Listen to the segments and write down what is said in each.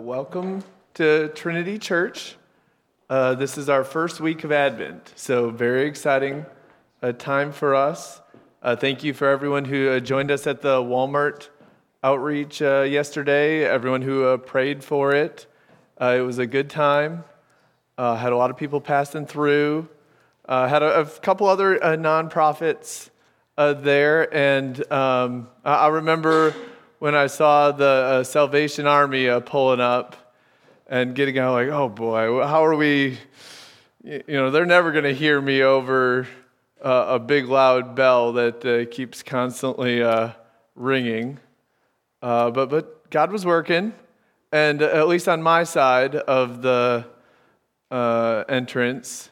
Welcome to Trinity Church. This is our first week of Advent, so very exciting time for us. Thank you for everyone who joined us at the Walmart outreach yesterday, everyone who prayed for it. It was a good time. Had a lot of people passing through. Had a couple other nonprofits there, and I remember when I saw the Salvation Army pulling up and getting out, like, oh boy, how are we, they're never going to hear me over a big loud bell that keeps constantly ringing. But God was working, and at least on my side of the entrance,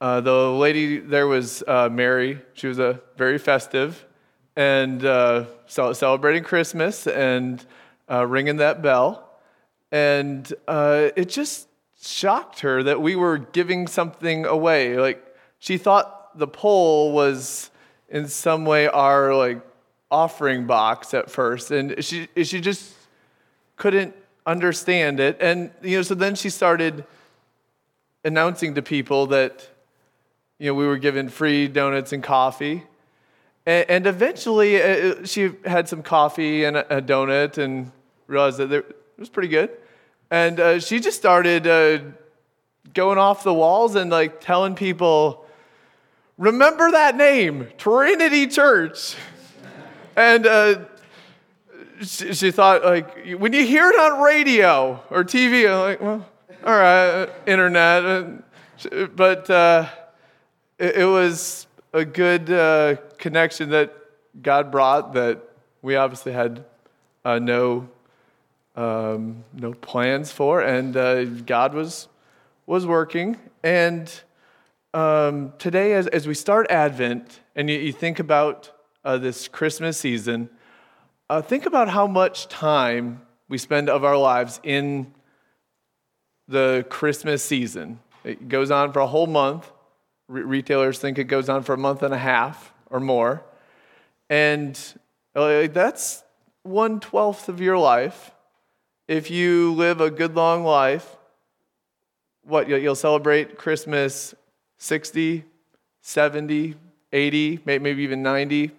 the lady there was Mary. She was very festive. And celebrating Christmas and ringing that bell. And it just shocked her that we were giving something away. Like, she thought the pole was in some way our, like, offering box at first. And she just couldn't understand it. And, so then she started announcing to people that, we were given free donuts and coffee. And eventually, she had some coffee and a donut and realized that it was pretty good. And she just started going off the walls and, like, telling people, remember that name, Trinity Church. And she thought, like, when you hear it on radio or TV, I'm like, well, all right, internet. But it was a good connection that God brought that we obviously had no plans for, and God was working. And today, as we start Advent, and you think about this Christmas season, think about how much time we spend of our lives in the Christmas season. It goes on for a whole month. Retailers think it goes on for a month and a half or more. And that's 1/12 of your life. If you live a good long life, you'll celebrate Christmas 60, 70, 80, maybe even 90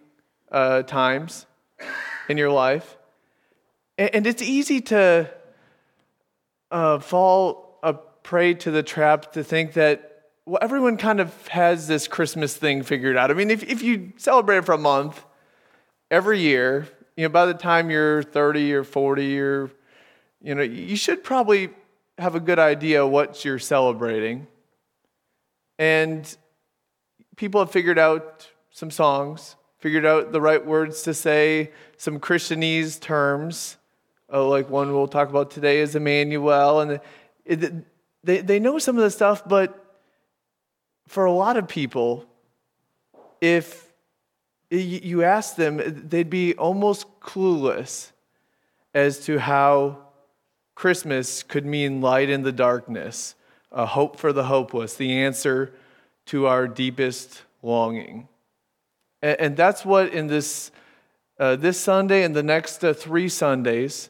times in your life. And it's easy to fall a prey to the trap to think that, well, everyone kind of has this Christmas thing figured out. I mean, if you celebrate it for a month every year, by the time you're 30 or 40 or, you should probably have a good idea what you're celebrating. And people have figured out some songs, figured out the right words to say, some Christianese terms, like one we'll talk about today is Immanuel. And they know some of the stuff, but for a lot of people, if you ask them, they'd be almost clueless as to how Christmas could mean light in the darkness, a hope for the hopeless, the answer to our deepest longing. And that's what in this Sunday and the next three Sundays,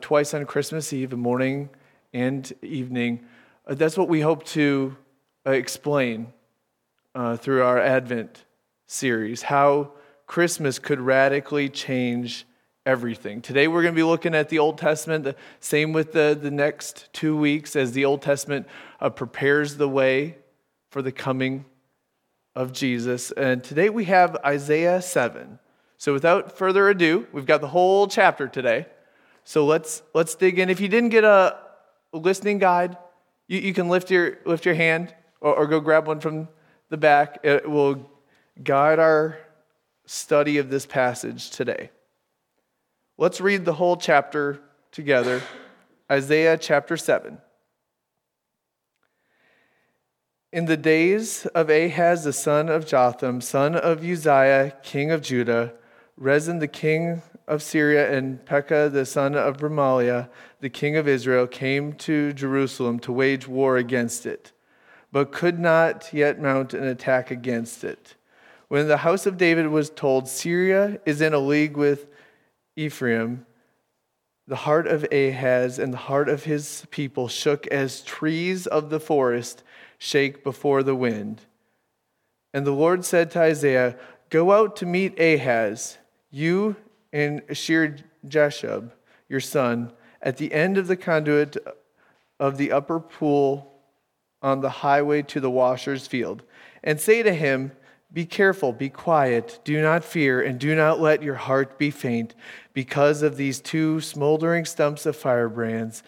twice on Christmas Eve, morning and evening, that's what we hope to explain through our Advent series, how Christmas could radically change everything. Today we're going to be looking at the Old Testament, the same with the next 2 weeks, as the Old Testament prepares the way for the coming of Jesus. And today we have Isaiah 7. So without further ado, we've got the whole chapter today. So let's dig in. If you didn't get a listening guide, you can lift your hand. Or go grab one from the back. It will guide our study of this passage today. Let's read the whole chapter together. Isaiah chapter 7. In the days of Ahaz the son of Jotham, son of Uzziah, king of Judah, Rezin the king of Syria, and Pekah the son of Remaliah, the king of Israel, came to Jerusalem to wage war against it, but could not yet mount an attack against it. When the house of David was told, Syria is in a league with Ephraim, The heart of Ahaz and the heart of his people shook as trees of the forest shake before the wind. And the Lord said to Isaiah, go out to meet Ahaz, you and Shear-Jashub, your son, at the end of the conduit of the upper pool on the highway to the washer's field, and say to him, be careful, be quiet, do not fear, and do not let your heart be faint because of these two smoldering stumps of firebrands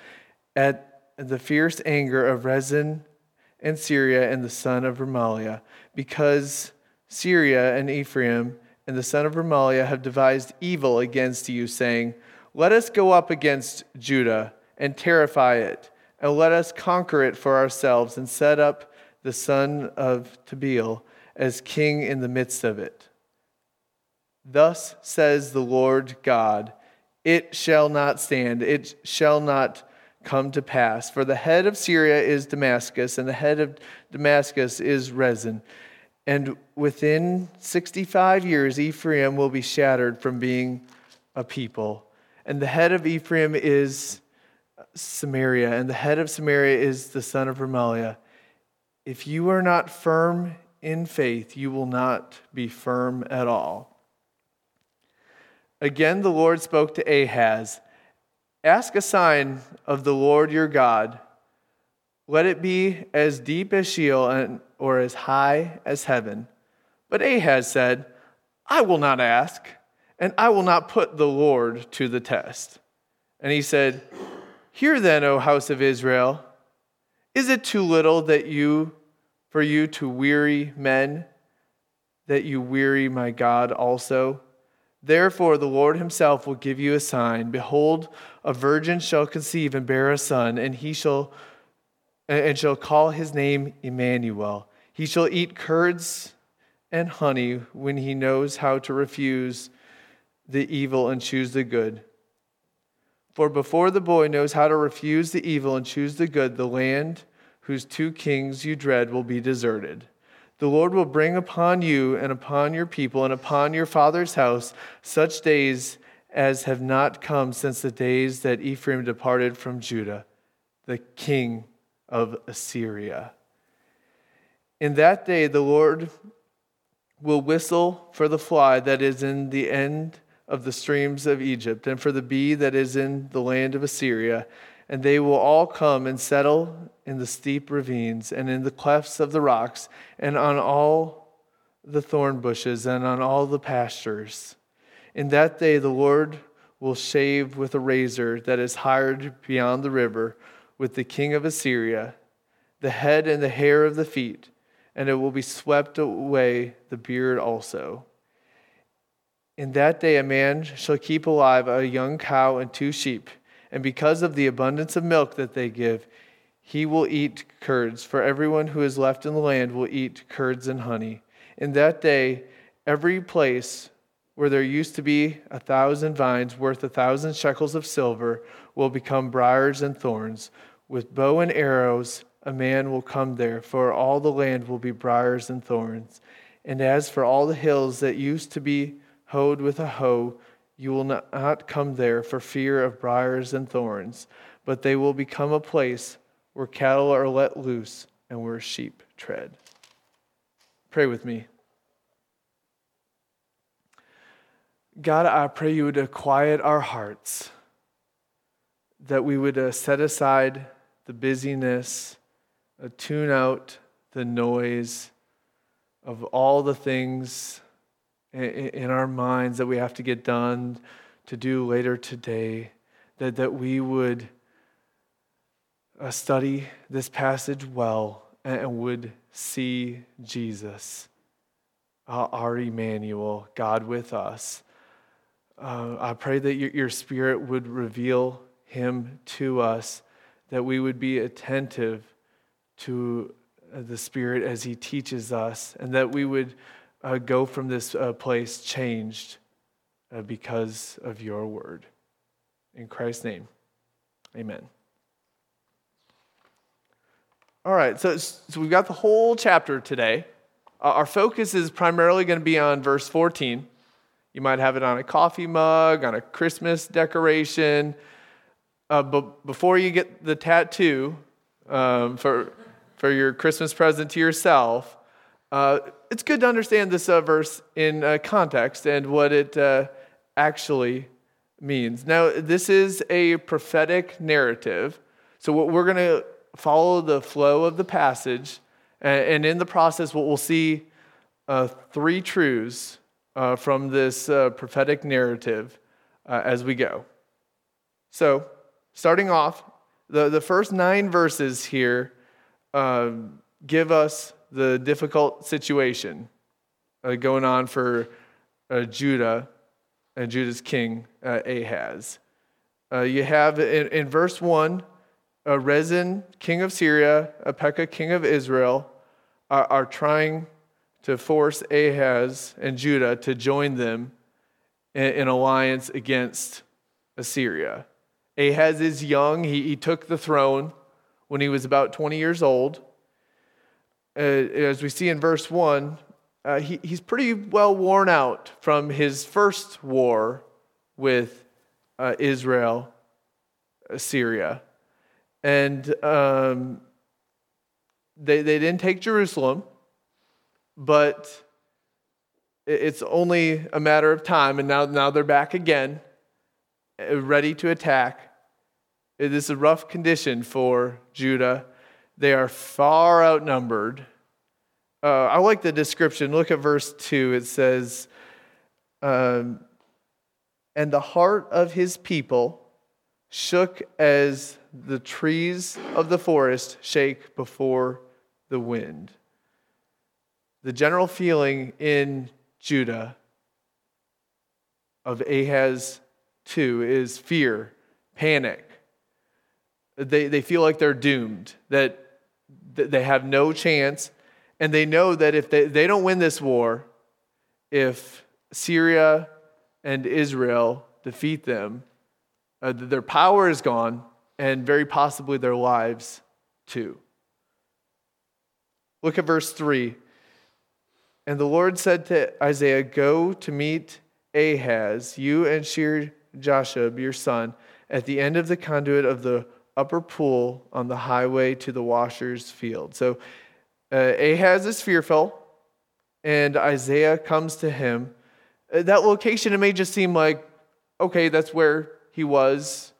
at the fierce anger of Rezin and Syria and the son of Remaliah, because Syria and Ephraim and the son of Remaliah have devised evil against you, saying, let us go up against Judah and terrify it, and let us conquer it for ourselves and set up the son of Tabeel as king in the midst of it. Thus says the Lord God, it shall not stand, it shall not come to pass. For the head of Syria is Damascus, and the head of Damascus is Rezin. And within 65 years, Ephraim will be shattered from being a people. And the head of Ephraim is Samaria, and the head of Samaria is the son of Remaliah. If you are not firm in faith, you will not be firm at all. Again, the Lord spoke to Ahaz, ask a sign of the Lord your God. Let it be as deep as Sheol or as high as heaven. But Ahaz said, I will not ask, and I will not put the Lord to the test. And he said, hear then, O house of Israel, is it too little that for you to weary men, that you weary my God also? Therefore the Lord himself will give you a sign. Behold, a virgin shall conceive and bear a son, and he shall call his name Immanuel. He shall eat curds and honey when he knows how to refuse the evil and choose the good. For before the boy knows how to refuse the evil and choose the good, the land whose two kings you dread will be deserted. The Lord will bring upon you and upon your people and upon your father's house such days as have not come since the days that Ephraim departed from Judah, the king of Assyria. In that day the Lord will whistle for the fly that is in the end of the streams of Egypt, and for the bee that is in the land of Assyria, and they will all come and settle in the steep ravines and in the clefts of the rocks and on all the thorn bushes and on all the pastures. In that day the Lord will shave with a razor that is hired beyond the river with the king of Assyria, the head and the hair of the feet, and it will be swept away, the beard also. In that day a man shall keep alive a young cow and two sheep, and because of the abundance of milk that they give, he will eat curds, for everyone who is left in the land will eat curds and honey. In that day, every place where there used to be 1,000 vines worth 1,000 shekels of silver will become briars and thorns. With bow and arrows, a man will come there, for all the land will be briars and thorns. And as for all the hills that used to be hoed with a hoe, you will not come there for fear of briars and thorns, but they will become a place where cattle are let loose and where sheep tread. Pray with me. God, I pray you would quiet our hearts, that we would set aside the busyness, tune out the noise of all the things in our minds that we have to get done, to do later today, that we would study this passage well and would see Jesus, our Immanuel, God with us. I pray that your Spirit would reveal him to us, that we would be attentive to the Spirit as he teaches us, and that we would go from this place changed because of your word. In Christ's name, amen. All right, so we've got the whole chapter today. Our focus is primarily going to be on verse 14. You might have it on a coffee mug, on a Christmas decoration, But before you get the tattoo for your Christmas present to yourself, it's good to understand this verse in context and what it actually means. Now, this is a prophetic narrative, so what we're going to follow the flow of the passage, and in the process, what we'll see three truths from this prophetic narrative as we go. So, starting off, the first 9 verses here give us the difficult situation going on for Judah and Judah's king, Ahaz. You have in verse 1, Rezin, king of Syria, Pekah, king of Israel, are trying to force Ahaz and Judah to join them in alliance against Assyria. Ahaz is young. He took the throne when he was about 20 years old. As we see in verse 1, he's pretty well worn out from his first war with Israel, Syria. And they didn't take Jerusalem, but it's only a matter of time, and now they're back again, ready to attack. It is a rough condition for Judah. They are far outnumbered. I like the description. Look at verse 2. It says, and the heart of his people shook as the trees of the forest shake before the wind. The general feeling in Judah of Ahaz 2 is fear, panic. They feel like they're doomed, that they have no chance, and they know that if they don't win this war, if Syria and Israel defeat them, their power is gone, and very possibly their lives too. Look at verse 3. And the Lord said to Isaiah, go to meet Ahaz, you and Shear-Jashub, your son, at the end of the conduit of the upper pool on the highway to the washer's field. So Ahaz is fearful, and Isaiah comes to him. That location, it may just seem like, okay, that's where he was,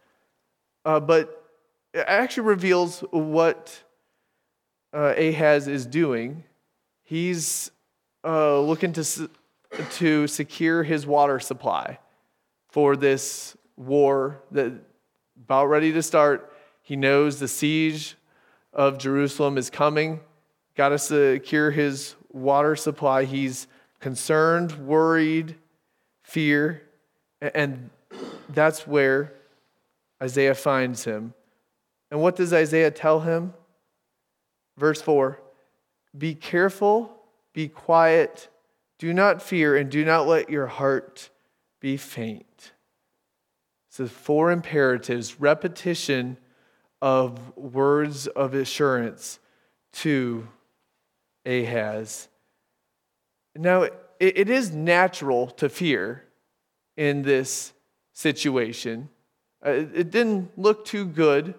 but it actually reveals what Ahaz is doing. He's looking to secure his water supply for this war that about ready to start. He knows the siege of Jerusalem is coming. Got to secure his water supply. He's concerned, worried, fear, and that's where Isaiah finds him. And what does Isaiah tell him? Verse 4, be careful, be quiet, do not fear, and do not let your heart be faint. So 4 imperatives, repetition of words of assurance to Ahaz. Now, it is natural to fear in this situation. It didn't look too good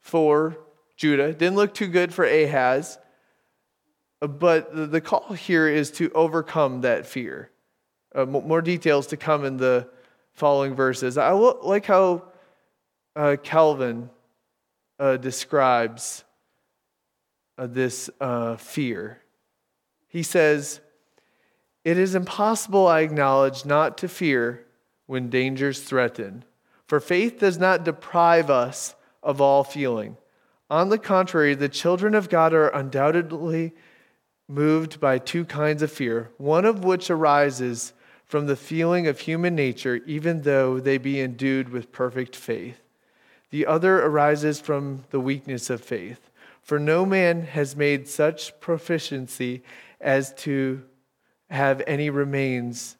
for Judah. It didn't look too good for Ahaz. But the call here is to overcome that fear. More details to come in the following verses. I like how Calvin describes this fear. He says, it is impossible, I acknowledge, not to fear when dangers threaten, for faith does not deprive us of all feeling. On the contrary, the children of God are undoubtedly moved by 2 kinds of fear, one of which arises from the feeling of human nature, even though they be endued with perfect faith. The other arises from the weakness of faith, for no man has made such proficiency as to have any remains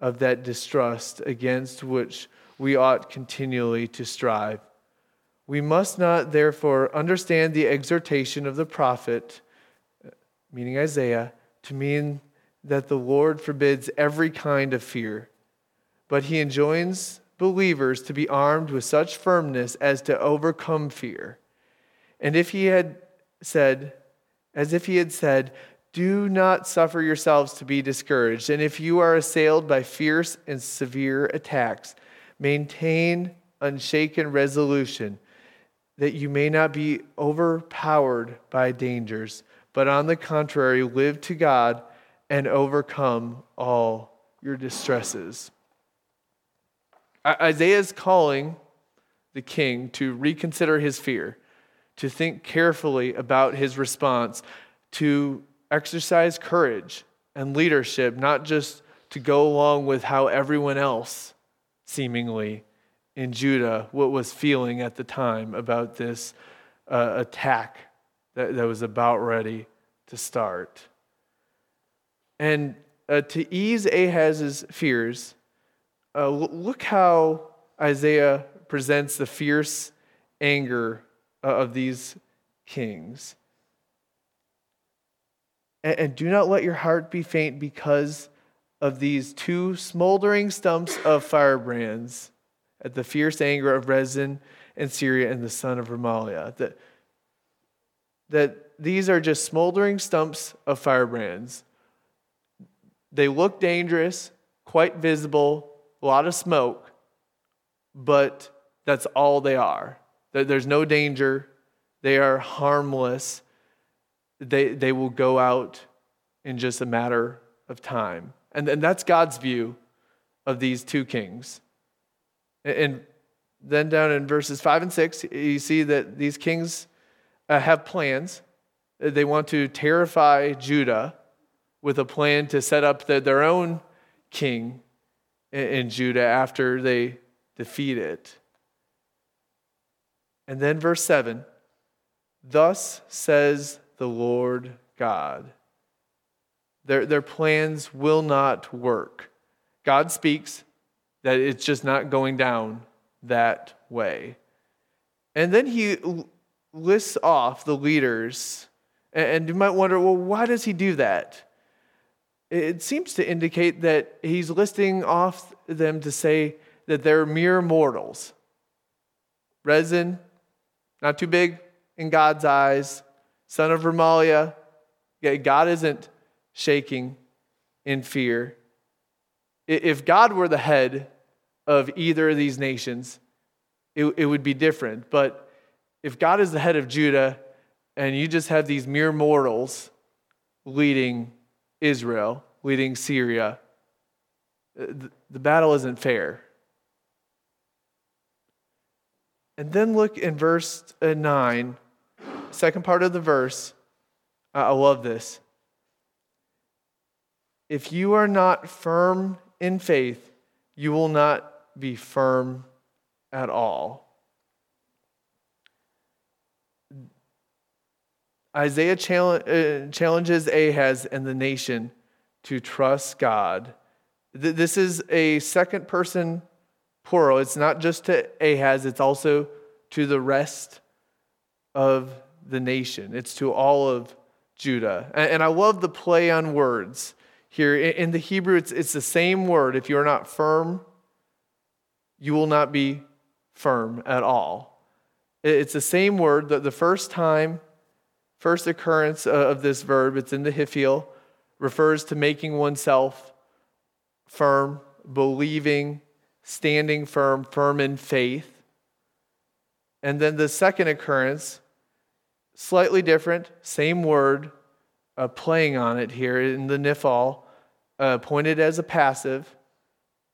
of that distrust against which we ought continually to strive. We must not, therefore, understand the exhortation of the prophet, meaning Isaiah, to mean that the Lord forbids every kind of fear, but he enjoins believers to be armed with such firmness as to overcome fear. And if he had said, do not suffer yourselves to be discouraged. And if you are assailed by fierce and severe attacks, maintain unshaken resolution, that you may not be overpowered by dangers, but on the contrary, live to God and overcome all your distresses. Isaiah is calling the king to reconsider his fear, to think carefully about his response, to exercise courage and leadership, not just to go along with how everyone else seemingly in Judah what was feeling at the time about this attack that was about ready to start. And to ease Ahaz's fears, look how Isaiah presents the fierce anger of these kings. And do not let your heart be faint because of these two smoldering stumps of firebrands, at the fierce anger of Rezin and Syria and the son of Remaliah. That these are just smoldering stumps of firebrands. They look dangerous, quite visible, a lot of smoke, but that's all they are. There's no danger. They are harmless. They will go out in just a matter of time. And that's God's view of these two kings. And then down in verses 5 and 6, you see that these kings have plans. They want to terrify Judah with a plan to set up their own king in Judah after they defeat it. And then verse 7, thus says the Lord God. Their plans will not work. God speaks that it's just not going down that way. And then he lists off the leaders. And you might wonder, well, why does he do that? It seems to indicate that he's listing off them to say that they're mere mortals. Rezin, not too big in God's eyes. Son of Remaliah, God isn't shaking in fear. If God were the head of either of these nations, it would be different. But if God is the head of Judah, and you just have these mere mortals leading Israel, leading Syria, the battle isn't fair. And then look in verse 9, second part of the verse. I love this. If you are not firm in faith, you will not be firm at all. Isaiah challenges Ahaz and the nation to trust God. This is a second person plural. It's not just to Ahaz, it's also to the rest of the nation. It's to all of Judah. And I love the play on words here. In the Hebrew, it's the same word. If you are not firm, you will not be firm at all. It's the same word. The first occurrence of this verb, it's in the Hiphil, refers to making oneself firm, believing, standing firm, firm in faith. And then the second occurrence, slightly different, same word, playing on it here in the Niphal, pointed as a passive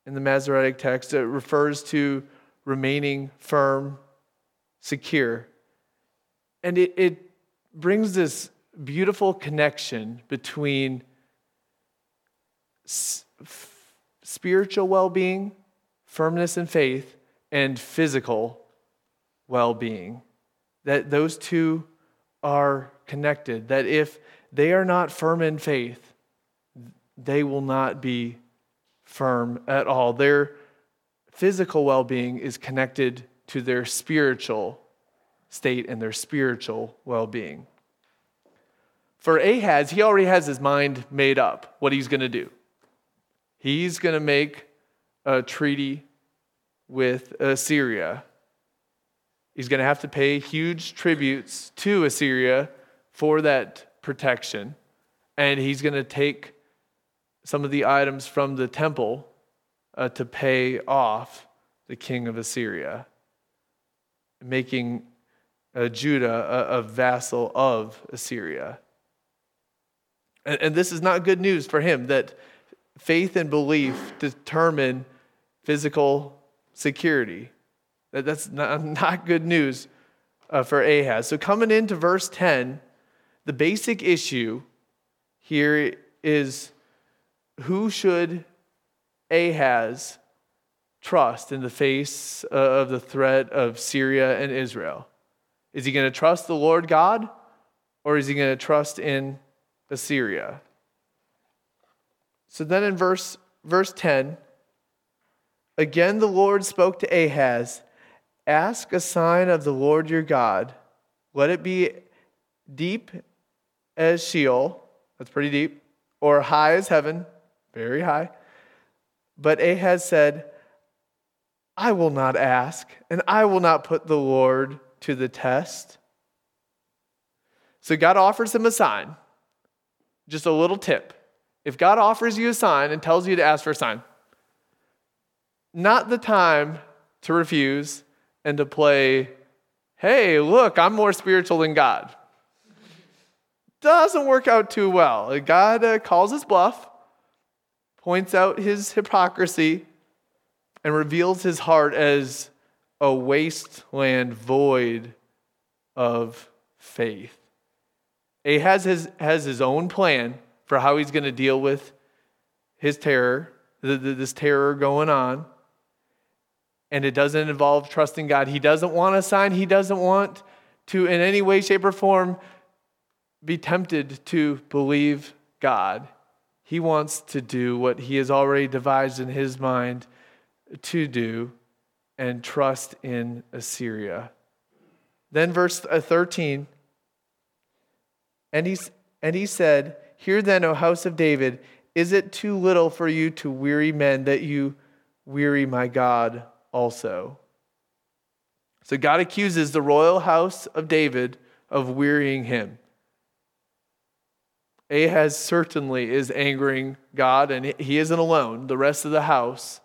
in the Masoretic text. It refers to remaining firm, secure. And it brings this beautiful connection between spiritual well-being, firmness and faith, and physical well-being. That those two are connected. That if they are not firm in faith, they will not be firm at all. Their physical well-being is connected to their spiritual state and their spiritual well-being. For Ahaz, he already has his mind made up what he's going to do. He's going to make a treaty with Assyria. He's going to have to pay huge tributes to Assyria for that protection. And he's going to take some of the items from the temple to pay off the king of Assyria, making Judah a vassal of Assyria. And this is not good news for him, that faith and belief determine physical security. That's not good news for Ahaz. So coming into verse 10, the basic issue here is, who should Ahaz trust in the face of the threat of Syria and Israel? Is he going to trust the Lord God, or is he going to trust in Assyria? So then in verse 10, again the Lord spoke to Ahaz, "Ask a sign of the Lord your God. Let it be deep as Sheol," that's pretty deep, "or high as heaven," very high. But Ahaz said, "I will not ask, and I will not put the Lord to the test." So God offers him a sign. Just a little tip. If God offers you a sign and tells you to ask for a sign, not the time to refuse and to play, "Hey, look, I'm more spiritual than God." Doesn't work out too well. God calls his bluff, points out his hypocrisy, and reveals his heart as a wasteland void of faith. Ahaz has his own plan for how he's going to deal with his terror, this terror going on, and it doesn't involve trusting God. He doesn't want a sign. He doesn't want to, in any way, shape, or form, be tempted to believe God. He wants to do what he has already devised in his mind to do, and trust in Assyria. Then verse 13, and he said, "Hear then, O house of David, is it too little for you to weary men that you weary my God also?" So God accuses the royal house of David of wearying him. Ahaz certainly is angering God, and he isn't alone. The rest of the house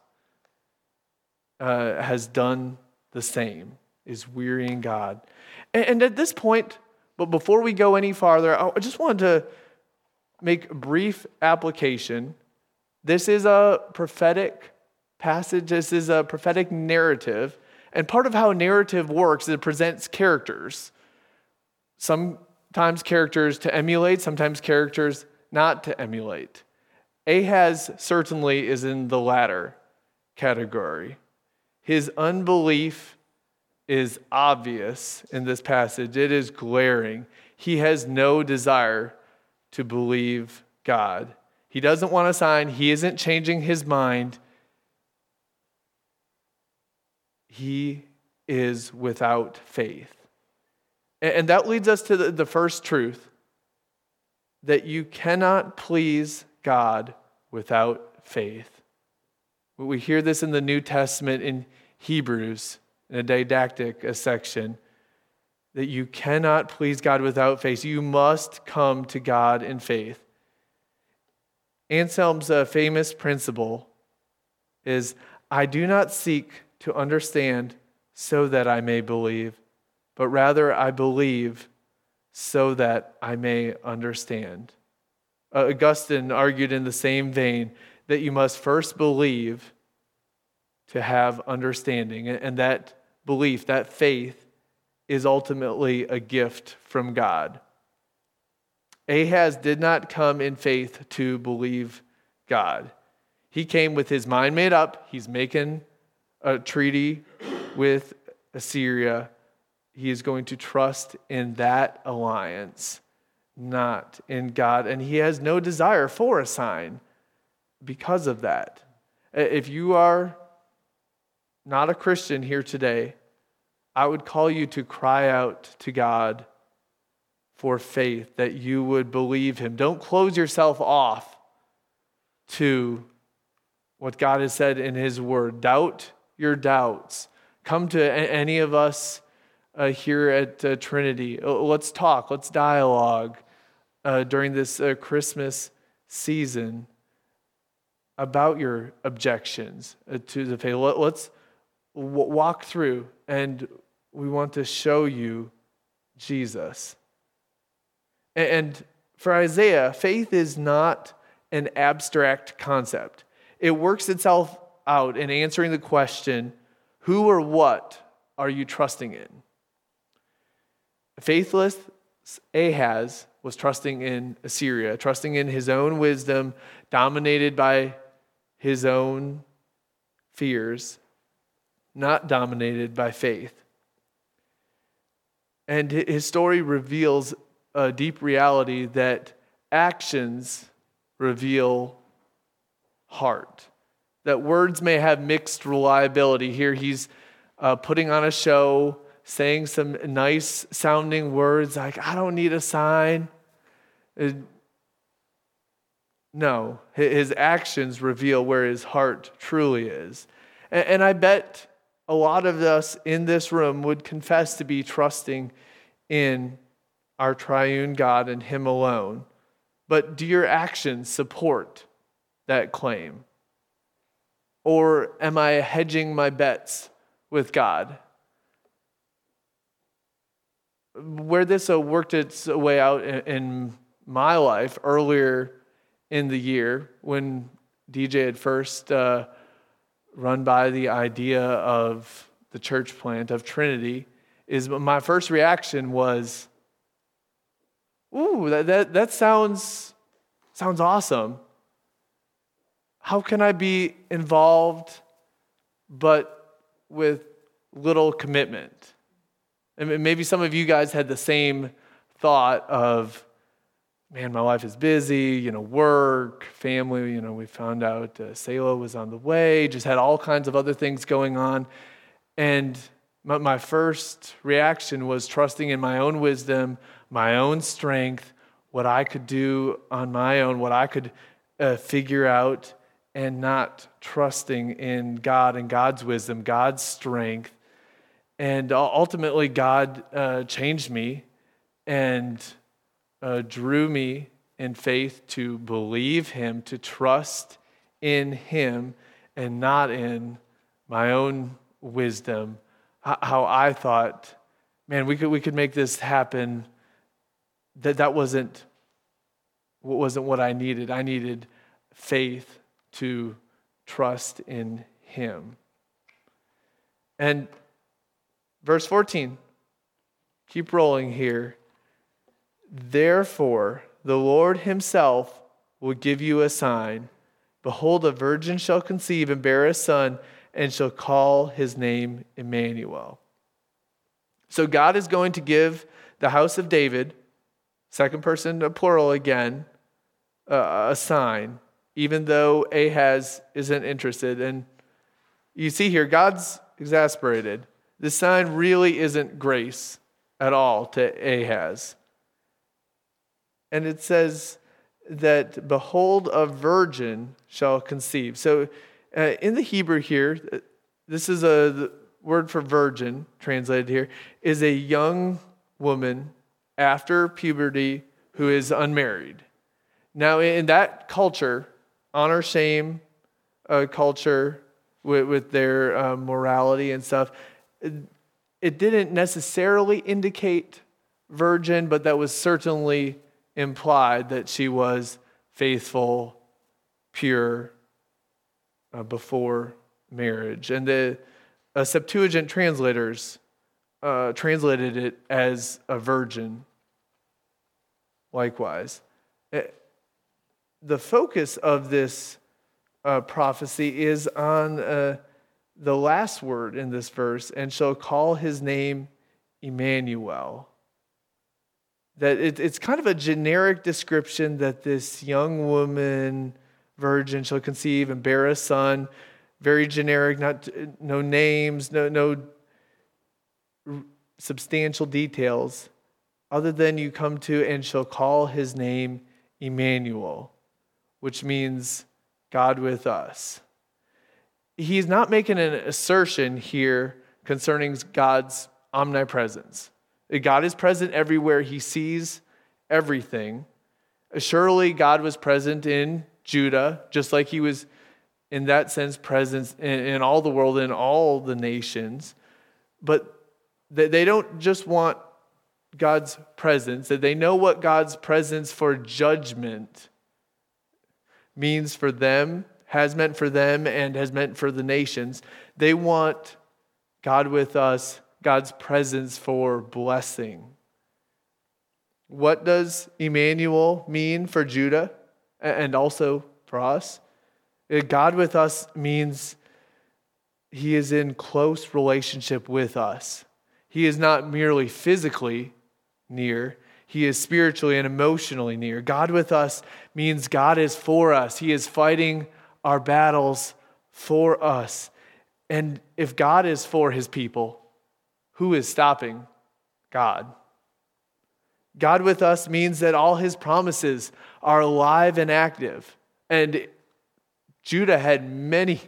has done the same, is wearying God. And at this point, but before we go any farther, I just wanted to make a brief application. This is a prophetic passage. This is a prophetic narrative. And part of how narrative works is it presents characters. Sometimes characters to emulate, sometimes characters not to emulate. Ahaz certainly is in the latter category. His unbelief is obvious in this passage. It is glaring. He has no desire to believe God. He doesn't want a sign. He isn't changing his mind. He is without faith. And that leads us to the first truth, that you cannot please God without faith. We hear this in the New Testament in Hebrews, in a didactic section, that you cannot please God without faith. You must come to God in faith. Anselm's famous principle is, "I do not seek to understand so that I may believe, but rather I believe so that I may understand." Augustine argued in the same vein, that you must first believe to have understanding. And that belief, that faith, is ultimately a gift from God. Ahaz did not come in faith to believe God. He came with his mind made up. He's making a treaty with Assyria. He is going to trust in that alliance, not in God. And he has no desire for a sign because of that. If you are not a Christian here today, I would call you to cry out to God for faith, that you would believe him. Don't close yourself off to what God has said in his word. Doubt your doubts. Come to any of us here at Trinity. Let's talk. Let's dialogue during this Christmas season about your objections to the faith. Let's walk through, and we want to show you Jesus. And for Isaiah, faith is not an abstract concept. It works itself out in answering the question, who or what are you trusting in? Faithless Ahaz was trusting in Assyria, trusting in his own wisdom, dominated by his own fears, not dominated by faith. And his story reveals a deep reality that actions reveal heart, that words may have mixed reliability. Here he's putting on a show, saying some nice sounding words like, I don't need a sign. No, his actions reveal where his heart truly is. And I bet a lot of us in this room would confess to be trusting in our triune God and him alone. But do your actions support that claim? Or am I hedging my bets with God? Where this worked its way out in my life earlier in the year, when DJ had first run by the idea of the church plant of Trinity, is my first reaction was, ooh, that sounds awesome. How can I be involved but with little commitment? And maybe some of you guys had the same thought of, man, my life is busy, work, family, we found out Selah was on the way, just had all kinds of other things going on. And my first reaction was trusting in my own wisdom, my own strength, what I could do on my own, what I could figure out, and not trusting in God and God's wisdom, God's strength. And ultimately, God changed me and drew me in faith to believe him, to trust in him, and not in my own wisdom. How I thought, man, we could make this happen. That wasn't what I needed. I needed faith to trust in him. And verse 14, keep rolling here. Therefore, the Lord himself will give you a sign. Behold, a virgin shall conceive and bear a son, and shall call his name Immanuel. So God is going to give the house of David, second person plural again, a sign, even though Ahaz isn't interested. And you see here, God's exasperated. This sign really isn't grace at all to Ahaz. And it says that, behold, a virgin shall conceive. So in the Hebrew here, this is the word for virgin translated here, is a young woman after puberty who is unmarried. Now, in that culture, honor-shame culture with their morality and stuff, it didn't necessarily indicate virgin, but that was certainly implied that she was faithful, pure, before marriage. And the Septuagint translators translated it as a virgin. Likewise. The focus of this prophecy is on the last word in this verse, and shall call his name Immanuel. That it's kind of a generic description that this young woman, virgin, shall conceive and bear a son. Very generic, no names, no substantial details, other than you come to, and shall call his name Immanuel, which means God with us. he's not making an assertion here concerning God's omnipresence. God is present everywhere. He sees everything. Surely God was present in Judah, just like he was in that sense present in all the world, in all the nations. But they don't just want God's presence, that they know what God's presence for judgment means for them, has meant for them, and has meant for the nations. They want God with us, God's presence for blessing. What does Immanuel mean for Judah and also for us? God with us means he is in close relationship with us. He is not merely physically near. He is spiritually and emotionally near. God with us means God is for us. He is fighting our battles for us. And if God is for his people, who is stopping God? God with us means that all his promises are alive and active. And Judah had many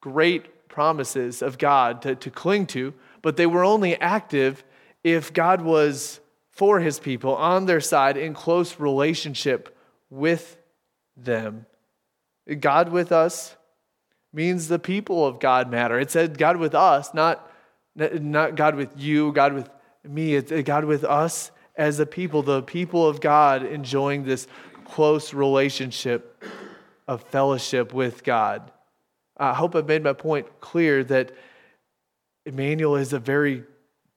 great promises of God to cling to, but they were only active if God was for his people, on their side, in close relationship with them. God with us means the people of God matter. It said God with us, not God with you, God with me. It's God with us as a people, the people of God enjoying this close relationship of fellowship with God. I hope I've made my point clear that Immanuel is a very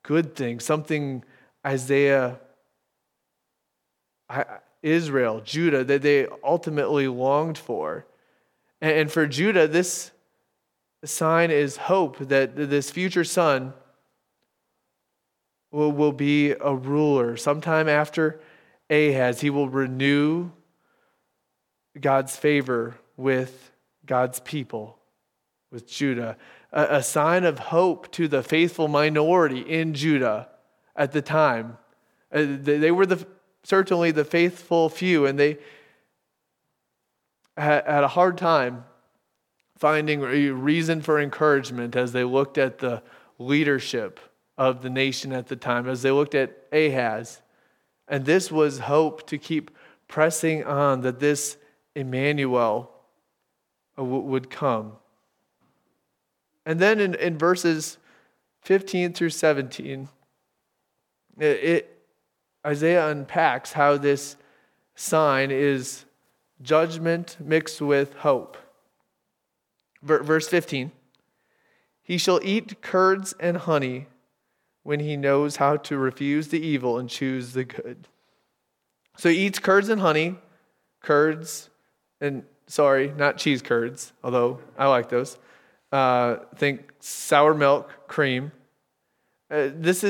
good thing, something Isaiah, Israel, Judah, that they ultimately longed for. And for Judah, this sign is hope that this future son will be a ruler. Sometime after Ahaz, he will renew God's favor with God's people, with Judah. A sign of hope to the faithful minority in Judah at the time. They were certainly the faithful few, and they had a hard time finding a reason for encouragement as they looked at the leadership of the nation at the time, as they looked at Ahaz. And this was hope to keep pressing on, that this Immanuel would come. And then in verses 15 through 17, Isaiah unpacks how this sign is judgment mixed with hope. Verse 15, he shall eat curds and honey when he knows how to refuse the evil and choose the good. So he eats curds and honey, not cheese curds, although I like those. Think sour milk, cream. This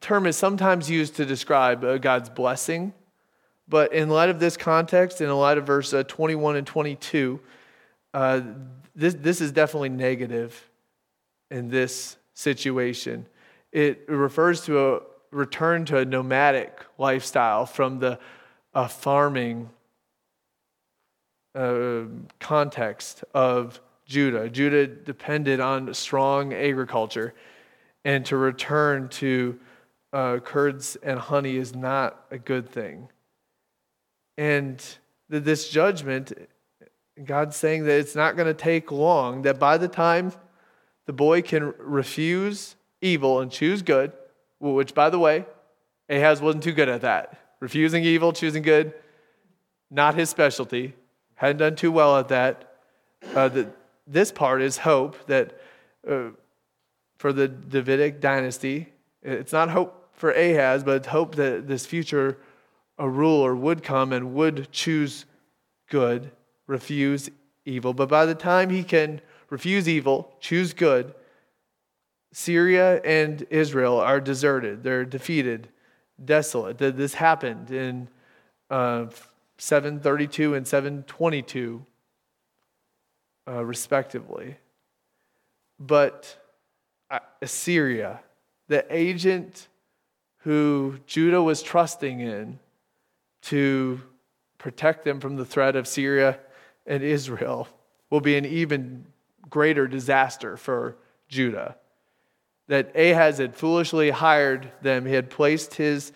term is sometimes used to describe God's blessing, but in light of this context, in light of verse 21 and 22, this is definitely negative in this situation. It refers to a return to a nomadic lifestyle from the farming context of Judah. Judah depended on strong agriculture, and to return to curds and honey is not a good thing. And this judgment, God's saying that it's not going to take long, that by the time the boy can refuse evil and choose good, which, by the way, Ahaz wasn't too good at that. Refusing evil, choosing good, not his specialty. Hadn't done too well at that. This part is hope that for the Davidic dynasty, it's not hope for Ahaz, but it's hope that this future a ruler would come and would choose good, refuse evil. But by the time he can refuse evil, choose good, Syria and Israel are deserted. They're defeated, desolate. This happened in 732 and 722. Respectively. But Assyria, the agent who Judah was trusting in to protect them from the threat of Syria and Israel, will be an even greater disaster for Judah. That Ahaz had foolishly hired them. He had placed his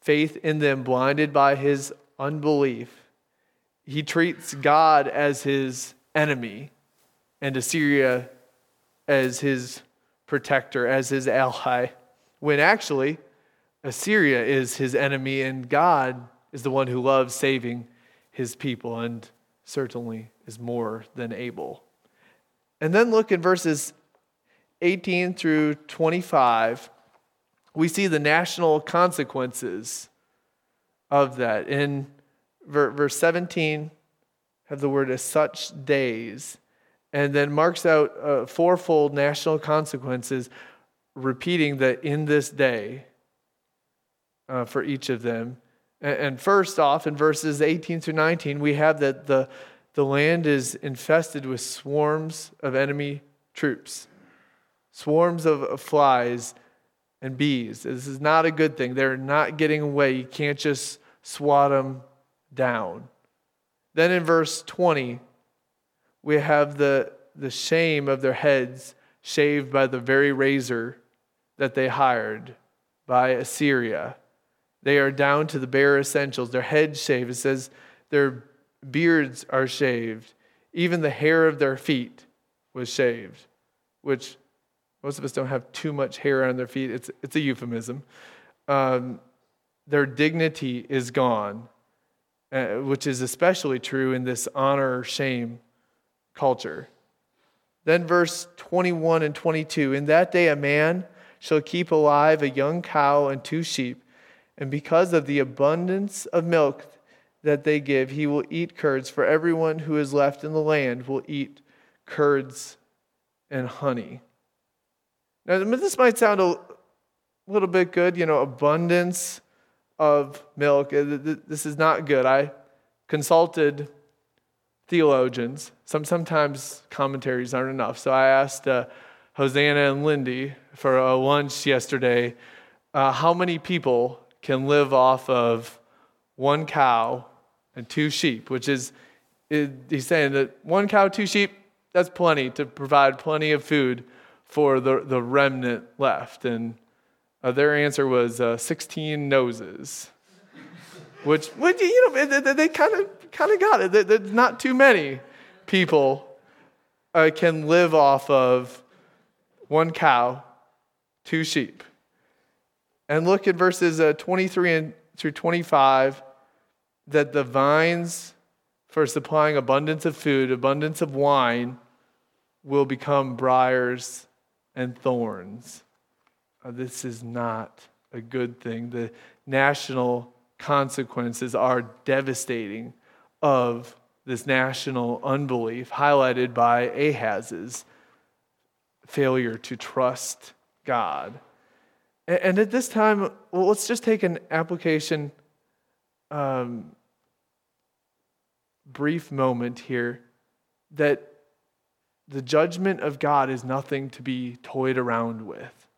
faith in them, blinded by his unbelief. He treats God as his enemy and Assyria as his protector, as his ally, when actually Assyria is his enemy and God is the one who loves saving his people and certainly is more than able. And then look in verses 18 through 25, we see the national consequences of that. In verse 17, have the word as such days, and then marks out fourfold national consequences, repeating that in this day for each of them. And first off, in verses 18 through 19, we have that the land is infested with swarms of enemy troops, swarms of flies and bees. This is not a good thing. They're not getting away. You can't just swat them down. Then in verse 20, we have the shame of their heads shaved by the very razor that they hired by Assyria. They are down to the bare essentials. Their heads shaved. It says their beards are shaved. Even the hair of their feet was shaved, which most of us don't have too much hair on their feet. It's a euphemism. Their dignity is gone, which is especially true in this honor-shame culture. Then verse 21 and 22, in that day a man shall keep alive a young cow and two sheep, and because of the abundance of milk that they give, he will eat curds, for everyone who is left in the land will eat curds and honey. Now, this might sound a little bit good, abundance of milk. This is not good. I consulted theologians. Sometimes commentaries aren't enough. So I asked Hosanna and Lindy for a lunch yesterday, how many people can live off of one cow and two sheep, which is he's saying that one cow, two sheep, that's plenty to provide plenty of food for the remnant left. And their answer was 16 noses, which they kind of got it. There's not too many people can live off of one cow, two sheep. And look at verses 23 through 25, that the vines for supplying abundance of food, abundance of wine, will become briars and thorns. This is not a good thing. The national consequences are devastating of this national unbelief, highlighted by Ahaz's failure to trust God. And at this time, let's just take an application brief moment here, that the judgment of God is nothing to be toyed around with.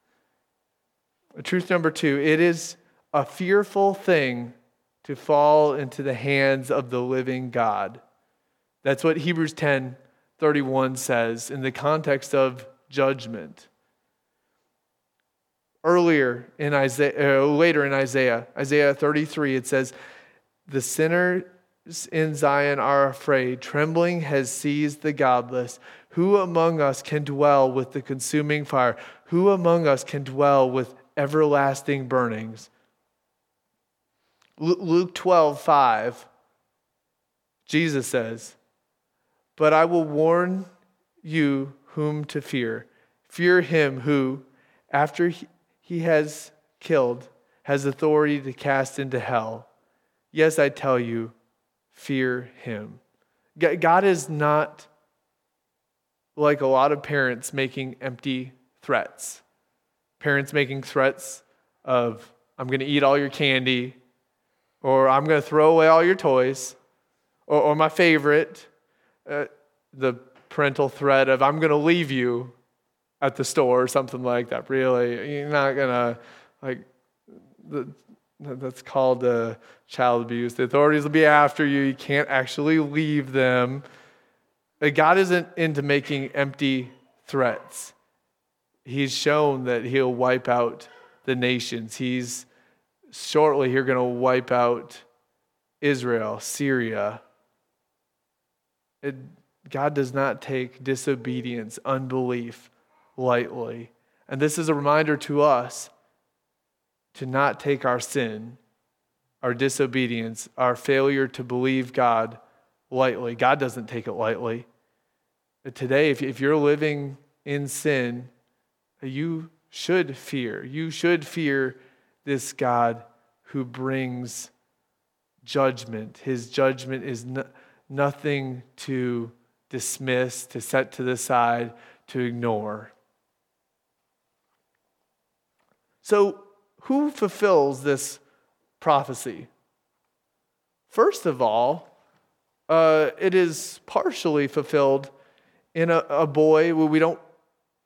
Truth number two, it is a fearful thing to fall into the hands of the living God. That's what Hebrews 10:31 says in the context of judgment. Later in Isaiah 33, it says, "The sinners in Zion are afraid. Trembling has seized the godless. Who among us can dwell with the consuming fire? Who among us can dwell with everlasting burnings?" Luke 12:5, Jesus says, "But I will warn you whom to fear. Fear him who, after he has killed, has authority to cast into hell. Yes, I tell you, fear him." God is not like a lot of parents making empty threats. Parents making threats of, I'm going to eat all your candy, or I'm going to throw away all your toys, or my favorite, the parental threat of, I'm going to leave you at the store or something like that. Really, you're not going to, that's called child abuse. The authorities will be after you. You can't actually leave them. That God isn't into making empty threats. He's shown that he'll wipe out the nations. He's shortly here going to wipe out Israel, Syria. God does not take disobedience, unbelief lightly. And this is a reminder to us to not take our sin, our disobedience, our failure to believe God lightly. God doesn't take it lightly. But today, if you're living in sin, you should fear. You should fear this God who brings judgment. His judgment is nothing to dismiss, to set to the side, to ignore. So, who fulfills this prophecy? First of all, it is partially fulfilled in a boy. We don't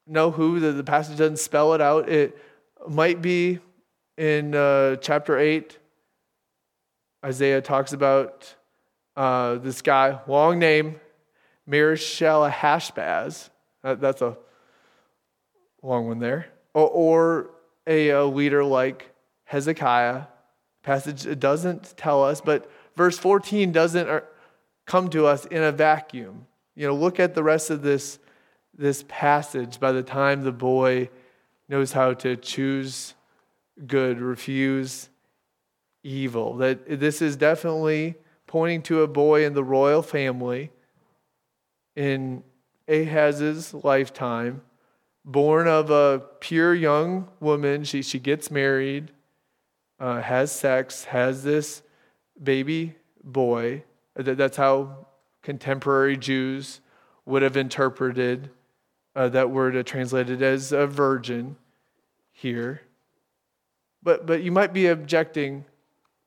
know who. The passage doesn't spell it out. It might be in chapter 8. Isaiah talks about this guy, long name, Maher-Shalal-Hash-Baz. That's a long one there. Or a leader like Hezekiah. Passage doesn't tell us, but verse 14 doesn't come to us in a vacuum. Look at the rest of this passage. By the time the boy knows how to choose good, refuse evil, that this is definitely pointing to a boy in the royal family in Ahaz's lifetime, born of a pure young woman. She gets married, has sex, has this baby boy. That's how contemporary Jews would have interpreted that word, translated as a virgin here. But you might be objecting,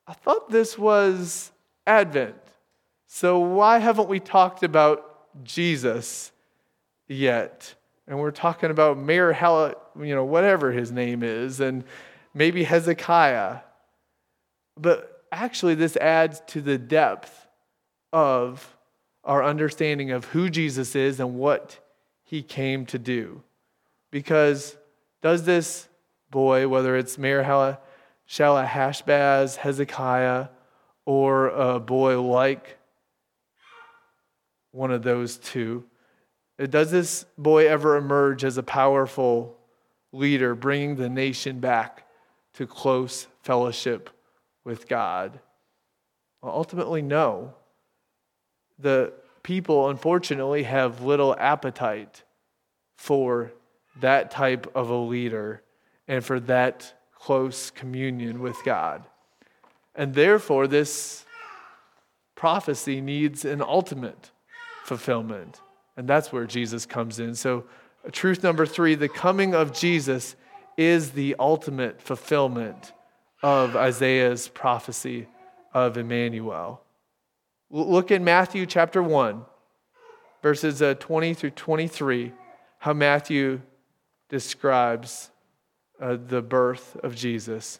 I thought this was Advent, so why haven't we talked about Jesus yet? And we're talking about Maher-Shalal, whatever his name is, and maybe Hezekiah. But actually, this adds to the depth of our understanding of who Jesus is and what he came to do. Because does this boy, whether it's Maher-Shalal-Hash-Baz, Hezekiah, or a boy like one of those two, does this boy ever emerge as a powerful leader, bringing the nation back to close fellowship with God? Well, ultimately, no. The people, unfortunately, have little appetite for that type of a leader and for that close communion with God. And therefore, this prophecy needs an ultimate fulfillment. And that's where Jesus comes in. So, truth number 3, the coming of Jesus is the ultimate fulfillment of Isaiah's prophecy of Immanuel. Look in Matthew chapter 1, verses 20 through 23, how Matthew describes the birth of Jesus.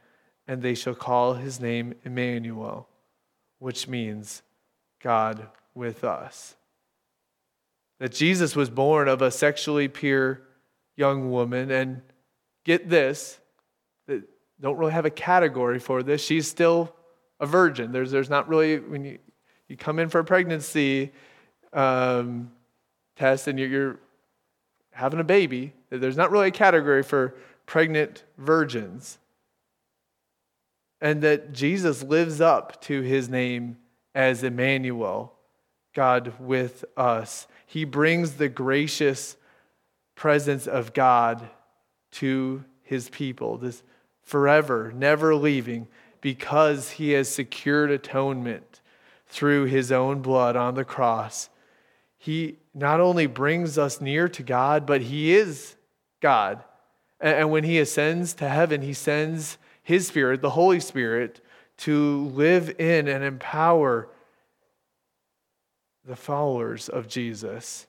and they shall call his name Immanuel, which means God with us. That Jesus was born of a sexually pure young woman, and get this, that don't really have a category for this. She's still a virgin. There's not really, when you come in for a pregnancy test and you're having a baby, there's not really a category for pregnant virgins. And that Jesus lives up to his name as Immanuel, God with us. He brings the gracious presence of God to his people, this forever, never leaving, because he has secured atonement through his own blood on the cross, he not only brings us near to God, but he is God. And when he ascends to heaven, he sends his Spirit, the Holy Spirit, to live in and empower the followers of Jesus.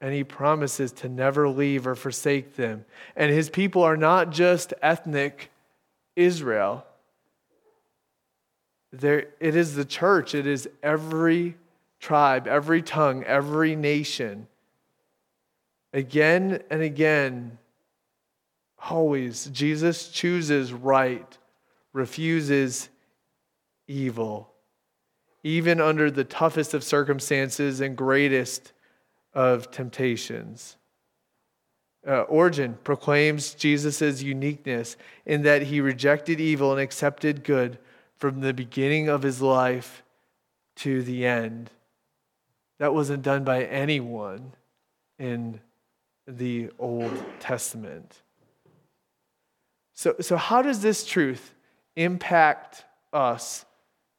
And he promises to never leave or forsake them. And his people are not just ethnic Israel. It is the church. It is every tribe, every tongue, every nation. Again and again, always, Jesus chooses right, refuses evil, even under the toughest of circumstances and greatest of temptations. Origen proclaims Jesus' uniqueness in that he rejected evil and accepted good from the beginning of his life to the end. That wasn't done by anyone in the Old Testament. So how does this truth impact us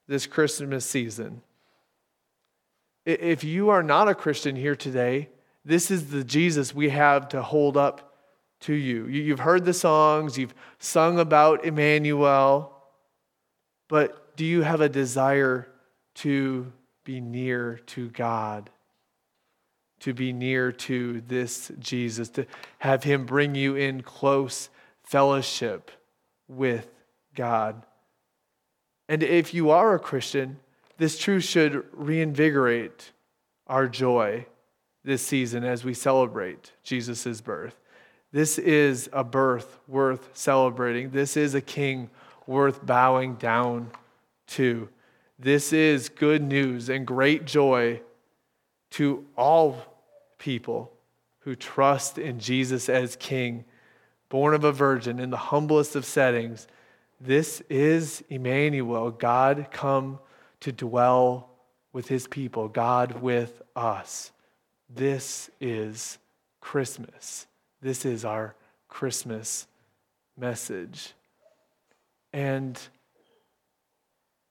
this Christmas season? If you are not a Christian here today, this is the Jesus we have to hold up to you. You've heard the songs, you've sung about Immanuel, but do you have a desire to be near to God? To be near to this Jesus, to have him bring you in close fellowship with God. And if you are a Christian, this truth should reinvigorate our joy this season as we celebrate Jesus' birth. This is a birth worth celebrating. This is a king worth bowing down to. This is good news and great joy to all people who trust in Jesus as king, born of a virgin in the humblest of settings. This is Immanuel, God come to dwell with his people, God with us. This is Christmas. This is our Christmas message. And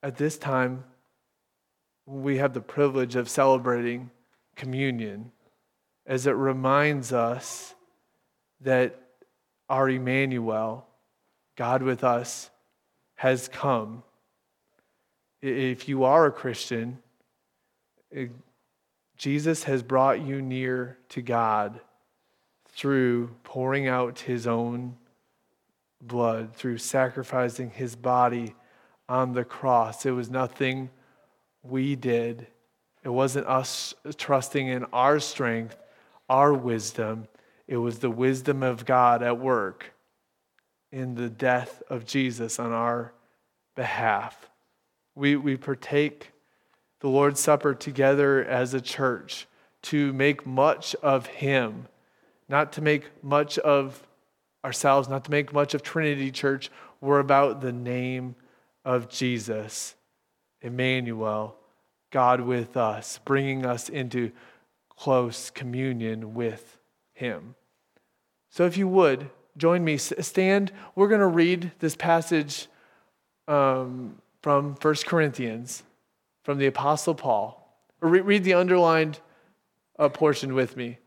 at this time, we have the privilege of celebrating communion as it reminds us that our Immanuel, God with us, has come. If you are a Christian, Jesus has brought you near to God through pouring out his own blood, through sacrificing his body on the cross. It was nothing we did. It wasn't us trusting in our strength, our wisdom. It was the wisdom of God at work in the death of Jesus on our behalf. We partake the Lord's Supper together as a church to make much of him, not to make much of ourselves, not to make much of Trinity Church. We're about the name of Jesus, Immanuel, God with us, bringing us into close communion with him. So if you would, join me, stand. We're going to read this passage from 1 Corinthians, from the Apostle Paul. Read the underlined portion with me.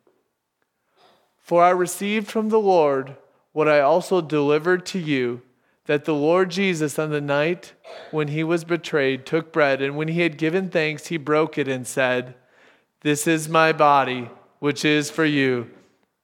For I received from the Lord what I also delivered to you, that the Lord Jesus on the night when he was betrayed took bread, and when he had given thanks, he broke it and said, "This is my body, which is for you.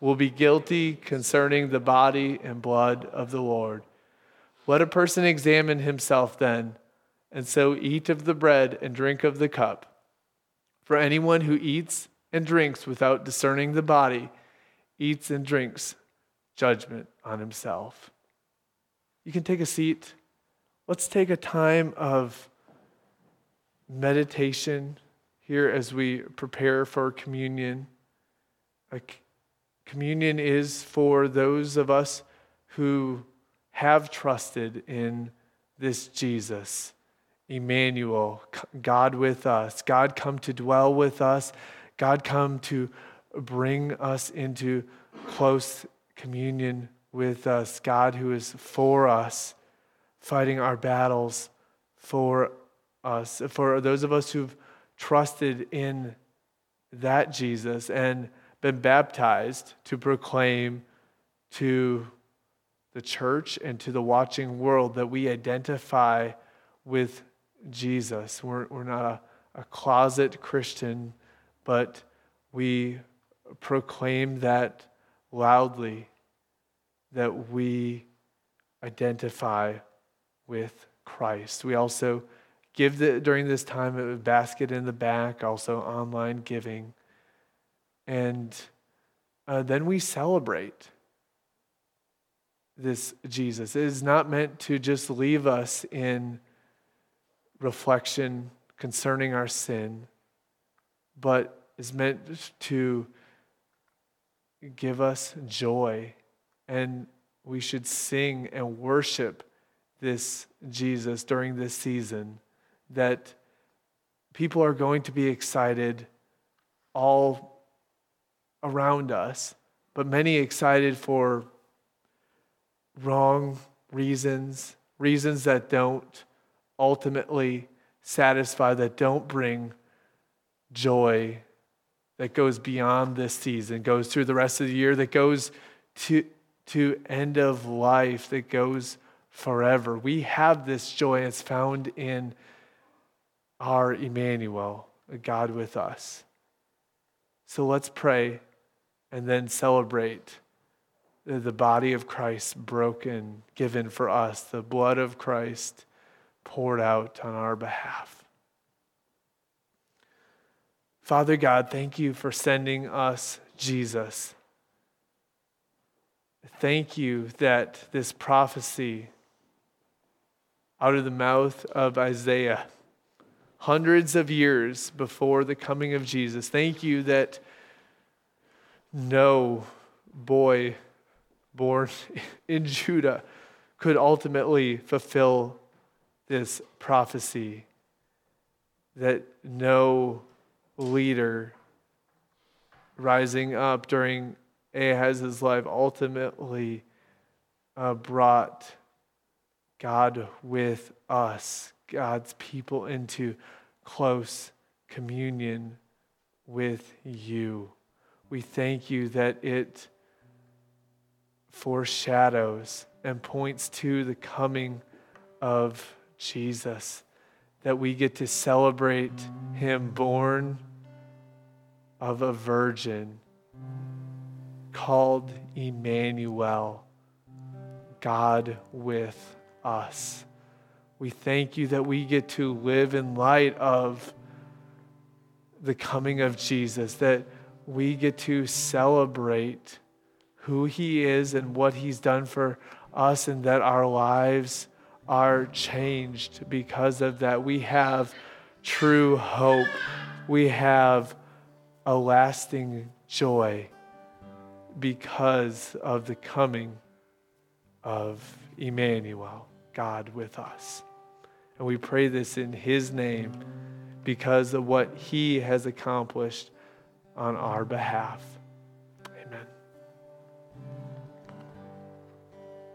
will be guilty concerning the body and blood of the Lord. Let a person examine himself then, and so eat of the bread and drink of the cup. For anyone who eats and drinks without discerning the body eats and drinks judgment on himself." You can take a seat. Let's take a time of meditation here as we prepare for communion. Communion is for those of us who have trusted in this Jesus, Immanuel, God with us, God come to dwell with us, God come to bring us into close communion with us, God who is for us, fighting our battles for us, for those of us who've trusted in that Jesus and been baptized to proclaim to the church and to the watching world that we identify with Jesus. We're not a closet Christian, but we proclaim that loudly, that we identify with Christ. We also give during this time a basket in the back, also online giving. And then we celebrate this Jesus. It is not meant to just leave us in reflection concerning our sin, but is meant to give us joy. And we should sing and worship this Jesus during this season, that people are going to be excited all around us, but many excited for wrong reasons, reasons that don't ultimately satisfy, that don't bring joy, that goes beyond this season, goes through the rest of the year, that goes to end of life, that goes forever. We have this joy. It's found in our Immanuel, God with us. So let's pray and then celebrate the body of Christ broken, given for us, the blood of Christ poured out on our behalf. Father God, thank you for sending us Jesus. Thank you that this prophecy out of the mouth of Isaiah, hundreds of years before the coming of Jesus, thank you that no boy born in Judah could ultimately fulfill this prophecy, that no leader rising up during Ahaz's life ultimately brought God with us, God's people, into close communion with you. We thank you that it foreshadows and points to the coming of Jesus, that we get to celebrate him born of a virgin, called Immanuel, God with us. We thank you that we get to live in light of the coming of Jesus, that we get to celebrate who he is and what he's done for us, and that our lives are changed because of that. We have true hope. We have a lasting joy because of the coming of Immanuel, God with us. And we pray this in his name because of what he has accomplished on our behalf.